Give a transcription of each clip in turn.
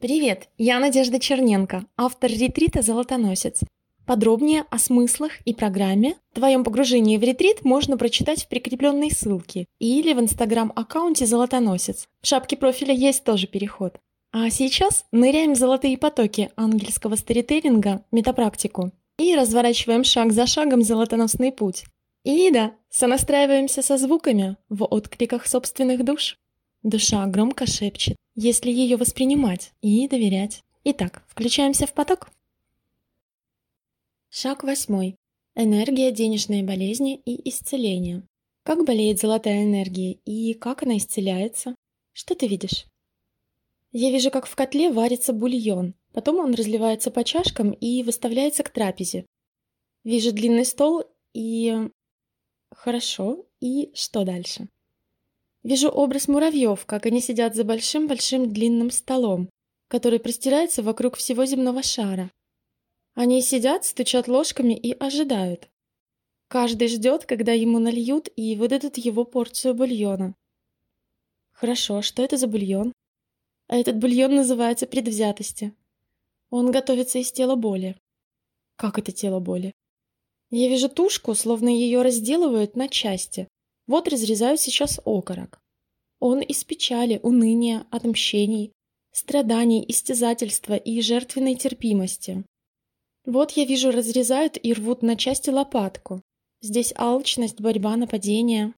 Привет, я Надежда Черненко, автор ретрита «Золотоносец». Подробнее о смыслах и программе в твоем погружении в ретрит можно прочитать в прикрепленной ссылке или в инстаграм-аккаунте «Золотоносец». В шапке профиля есть тоже переход. А сейчас ныряем в золотые потоки ангельского сторителлинга «Метапрактику» и разворачиваем шаг за шагом золотоносный путь. И да, сонастраиваемся со звуками в откликах собственных душ. Душа громко шепчет, если ее воспринимать и доверять. Итак, включаемся в поток. Шаг 8. Энергия денежной болезни и исцеления. Как болеет золотая энергия и как она исцеляется? Что ты видишь? Я вижу, как в котле варится бульон. Потом он разливается по чашкам и выставляется к трапезе. Вижу длинный стол и... Хорошо, и что дальше? Вижу образ муравьев, как они сидят за большим-большим длинным столом, который простирается вокруг всего земного шара. Они сидят, стучат ложками и ожидают. Каждый ждет, когда ему нальют и выдадут его порцию бульона. Хорошо, что это за бульон? А этот бульон называется предвзятости. Он готовится из тела боли. Как это тело боли? Я вижу тушку, словно ее разделывают на части. Вот разрезаю сейчас окорок. Он из печали, уныния, отмщений, страданий, истязательства и жертвенной терпимости. Вот я вижу, разрезают и рвут на части лопатку. Здесь алчность, борьба, нападение.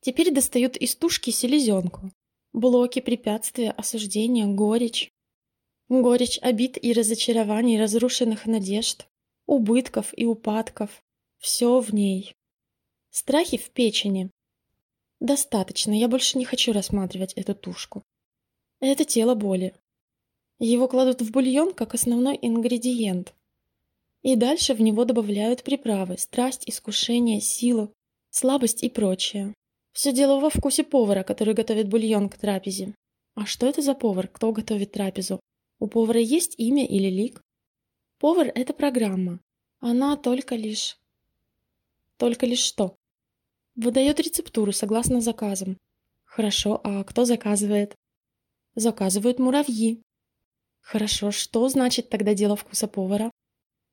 Теперь достают из тушки селезенку. Блоки, препятствия, осуждения, горечь. Горечь обид и разочарований, разрушенных надежд, убытков и упадков. Все в ней. Страхи в печени. Достаточно, я больше не хочу рассматривать эту тушку. Это тело боли. Его кладут в бульон как основной ингредиент. И дальше в него добавляют приправы, страсть, искушение, силу, слабость и прочее. Все дело во вкусе повара, который готовит бульон к трапезе. А что это за повар? Кто готовит трапезу? У повара есть имя или лик? Повар — это программа. Она только лишь что? Выдает рецептуру согласно заказам. Хорошо, а кто заказывает? Заказывают муравьи. Хорошо, что значит тогда дело вкуса повара?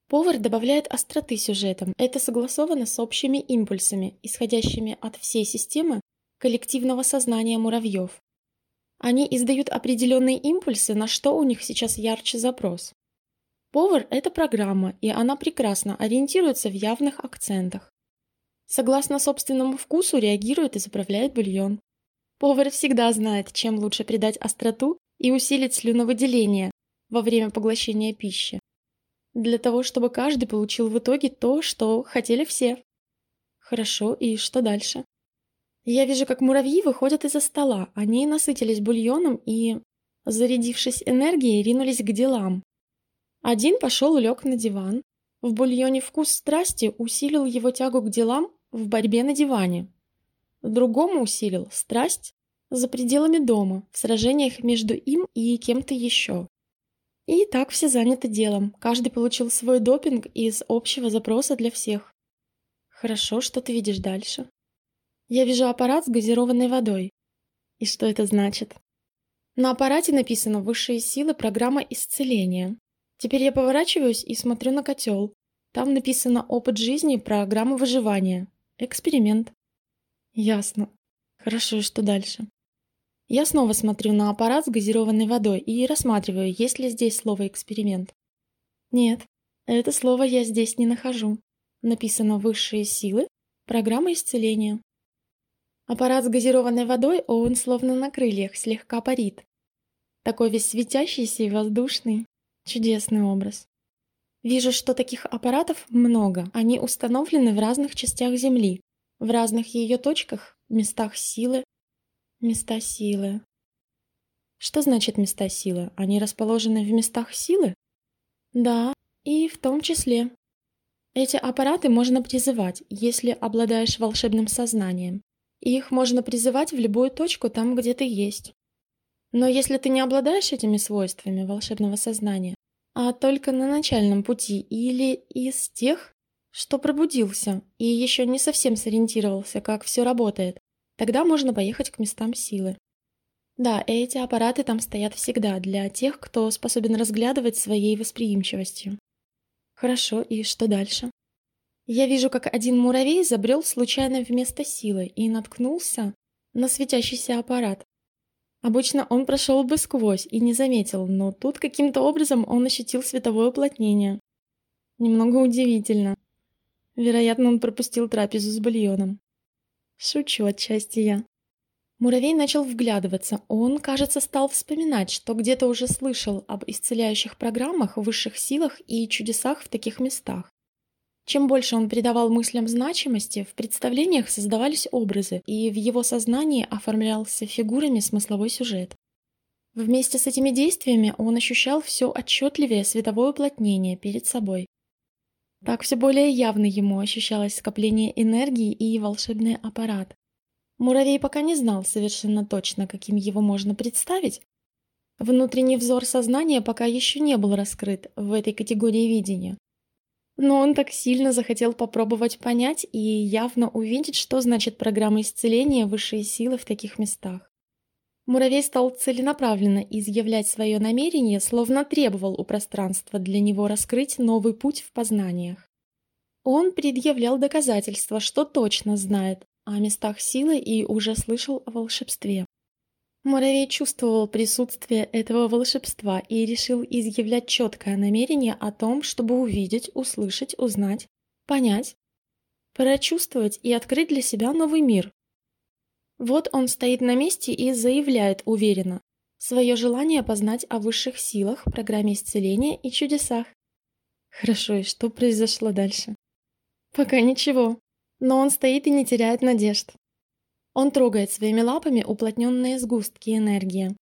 Повар добавляет остроты сюжетам. Это согласовано с общими импульсами, исходящими от всей системы коллективного сознания муравьев. Они издают определенные импульсы, на что у них сейчас ярче запрос. Повар — это программа, и она прекрасно ориентируется в явных акцентах. Согласно собственному вкусу реагирует и заправляет бульон. Повар всегда знает, чем лучше придать остроту и усилить слюновыделение во время поглощения пищи. Для того, чтобы каждый получил в итоге то, что хотели все. Хорошо, и что дальше? Я вижу, как муравьи выходят из-за стола. Они насытились бульоном и, зарядившись энергией, ринулись к делам. Один пошел и лег на диван. В бульоне вкус страсти усилил его тягу к делам в борьбе на диване. Другому усилил страсть за пределами дома, в сражениях между им и кем-то еще. И так все заняты делом. Каждый получил свой допинг из общего запроса для всех. Хорошо, что ты видишь дальше? Я вижу аппарат с газированной водой. И что это значит? На аппарате написано «Высшие силы. Программа исцеления». Теперь я поворачиваюсь и смотрю на котел. Там написано «Опыт жизни. Программа выживания. Эксперимент». Ясно. Хорошо, что дальше? Я снова смотрю на аппарат с газированной водой и рассматриваю, есть ли здесь слово «эксперимент». Нет, это слово я здесь не нахожу. Написано «Высшие силы. Программа исцеления». Аппарат с газированной водой, он словно на крыльях, слегка парит. Такой весь светящийся и воздушный. Чудесный образ. Вижу, что таких аппаратов много. Они установлены в разных частях Земли, в разных ее точках, местах силы. Места силы. Что значит места силы? Они расположены в местах силы? Да, и в том числе. Эти аппараты можно призывать, если обладаешь волшебным сознанием. Их можно призывать в любую точку там, где ты есть. Но если ты не обладаешь этими свойствами волшебного сознания, а только на начальном пути или из тех, что пробудился и еще не совсем сориентировался, как все работает, тогда можно поехать к местам силы. Да, эти аппараты там стоят всегда для тех, кто способен разглядывать своей восприимчивостью. Хорошо, и что дальше? Я вижу, как один муравей забрел случайно вместо силы и наткнулся на светящийся аппарат. Обычно он прошел бы сквозь и не заметил, но тут каким-то образом он ощутил световое уплотнение. Немного удивительно. Вероятно, он пропустил трапезу с бульоном. Шучу отчасти я. Муравей начал вглядываться. Он, кажется, стал вспоминать, что где-то уже слышал об исцеляющих программах, высших силах и чудесах в таких местах. Чем больше он придавал мыслям значимости, в представлениях создавались образы, и в его сознании оформлялся фигурами смысловой сюжет. Вместе с этими действиями он ощущал все отчетливее световое уплотнение перед собой. Так все более явно ему ощущалось скопление энергии и волшебный аппарат. Муравей пока не знал совершенно точно, каким его можно представить. Внутренний взор сознания пока еще не был раскрыт в этой категории видения. Но он так сильно захотел попробовать понять и явно увидеть, что значит программа исцеления высшей силы в таких местах. Муравей стал целенаправленно изъявлять свое намерение, словно требовал у пространства для него раскрыть новый путь в познаниях. Он предъявлял доказательства, что точно знает о местах силы и уже слышал о волшебстве. Муравей чувствовал присутствие этого волшебства и решил изъявлять четкое намерение о том, чтобы увидеть, услышать, узнать, понять, прочувствовать и открыть для себя новый мир. Вот он стоит на месте и заявляет уверенно свое желание познать о высших силах, программе исцеления и чудесах. Хорошо, и что произошло дальше? Пока ничего. Но он стоит и не теряет надежд. Он трогает своими лапами уплотненные сгустки энергии,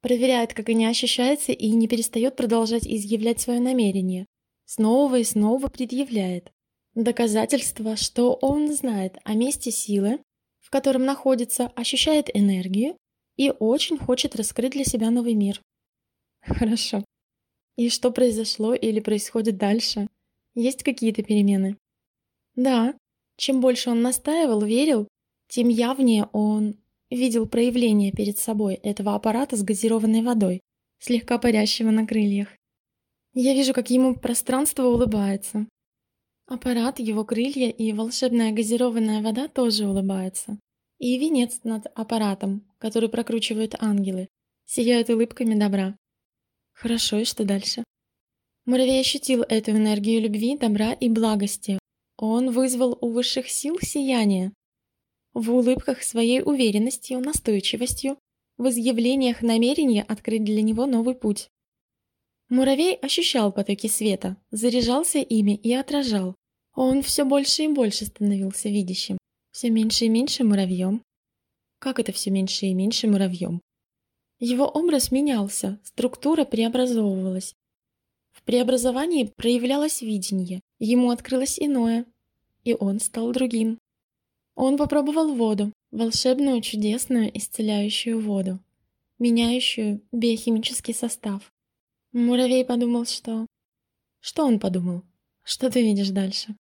проверяет, как они ощущаются, и не перестает продолжать изъявлять свое намерение. Снова и снова предъявляет доказательство, что он знает о месте силы, в котором находится, ощущает энергию и очень хочет раскрыть для себя новый мир. Хорошо. И что произошло или происходит дальше? Есть какие-то перемены? Да. Чем больше он настаивал, верил, тем явнее он видел проявление перед собой этого аппарата с газированной водой, слегка парящего на крыльях. Я вижу, как ему пространство улыбается. Аппарат, его крылья и волшебная газированная вода тоже улыбаются. И венец над аппаратом, который прокручивают ангелы, сияют улыбками добра. Хорошо, и что дальше? Муравей ощутил эту энергию любви, добра и благости. Он вызвал у высших сил сияние. В улыбках своей уверенностью, настойчивостью, в изъявлениях намерения открыть для него новый путь. Муравей ощущал потоки света, заряжался ими и отражал. Он все больше и больше становился видящим, все меньше и меньше муравьем. Как это все меньше и меньше муравьем? Его образ менялся, структура преобразовывалась. В преобразовании проявлялось видение, ему открылось иное, и он стал другим. Он попробовал воду, волшебную, чудесную, исцеляющую воду, меняющую биохимический состав. Муравей подумал, что... Что он подумал? Что ты видишь дальше?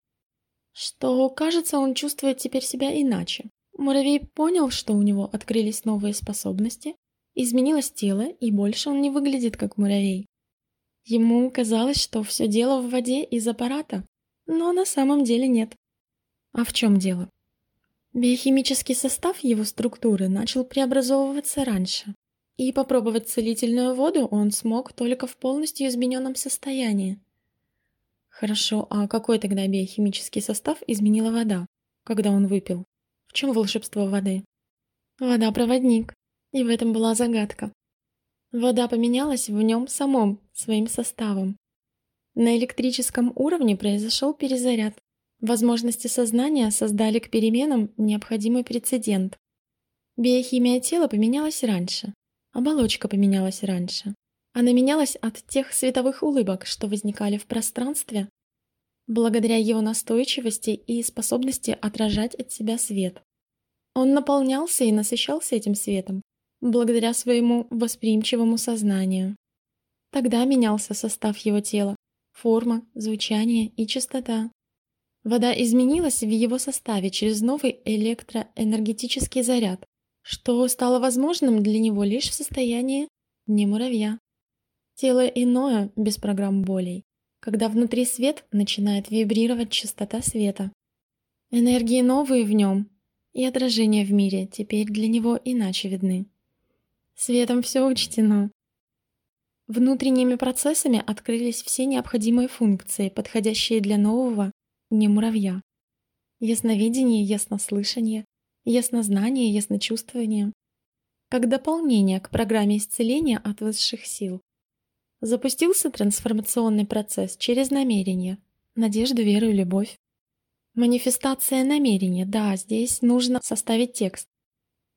Что, кажется, он чувствует теперь себя иначе. Муравей понял, что у него открылись новые способности, изменилось тело, и больше он не выглядит как муравей. Ему казалось, что все дело в воде из аппарата, но на самом деле нет. А в чем дело? Биохимический состав его структуры начал преобразовываться раньше, и попробовать целительную воду он смог только в полностью измененном состоянии. Хорошо, а какой тогда биохимический состав изменила вода, когда он выпил? В чем волшебство воды? Вода – проводник, и в этом была загадка. Вода поменялась в нем самом, своим составом. На электрическом уровне произошел перезаряд. Возможности сознания создали к переменам необходимый прецедент. Биохимия тела поменялась раньше, оболочка поменялась раньше. Она менялась от тех световых улыбок, что возникали в пространстве, благодаря его настойчивости и способности отражать от себя свет. Он наполнялся и насыщался этим светом, благодаря своему восприимчивому сознанию. Тогда менялся состав его тела, форма, звучание и частота. Вода изменилась в его составе через новый электроэнергетический заряд, что стало возможным для него лишь в состоянии не муравья. Тело иное, без программ болей, когда внутри свет начинает вибрировать частота света. Энергии новые в нем, и отражения в мире теперь для него иначе видны. Светом все учтено. Внутренними процессами открылись все необходимые функции, подходящие для нового не муравья. Ясновидение, яснослышание, яснознание, ясночувствование. Как дополнение к программе исцеления от высших сил. Запустился трансформационный процесс через намерение, надежду, веру и любовь. Манифестация намерения, да, здесь нужно составить текст.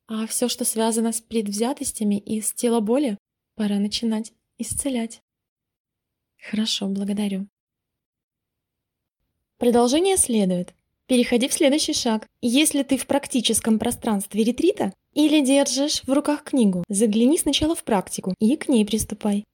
А все, что связано с предвзятостями и с телоболи, пора начинать исцелять. Хорошо, благодарю. Продолжение следует. Переходи в следующий шаг. Если ты в практическом пространстве ретрита или держишь в руках книгу, загляни сначала в практику и к ней приступай.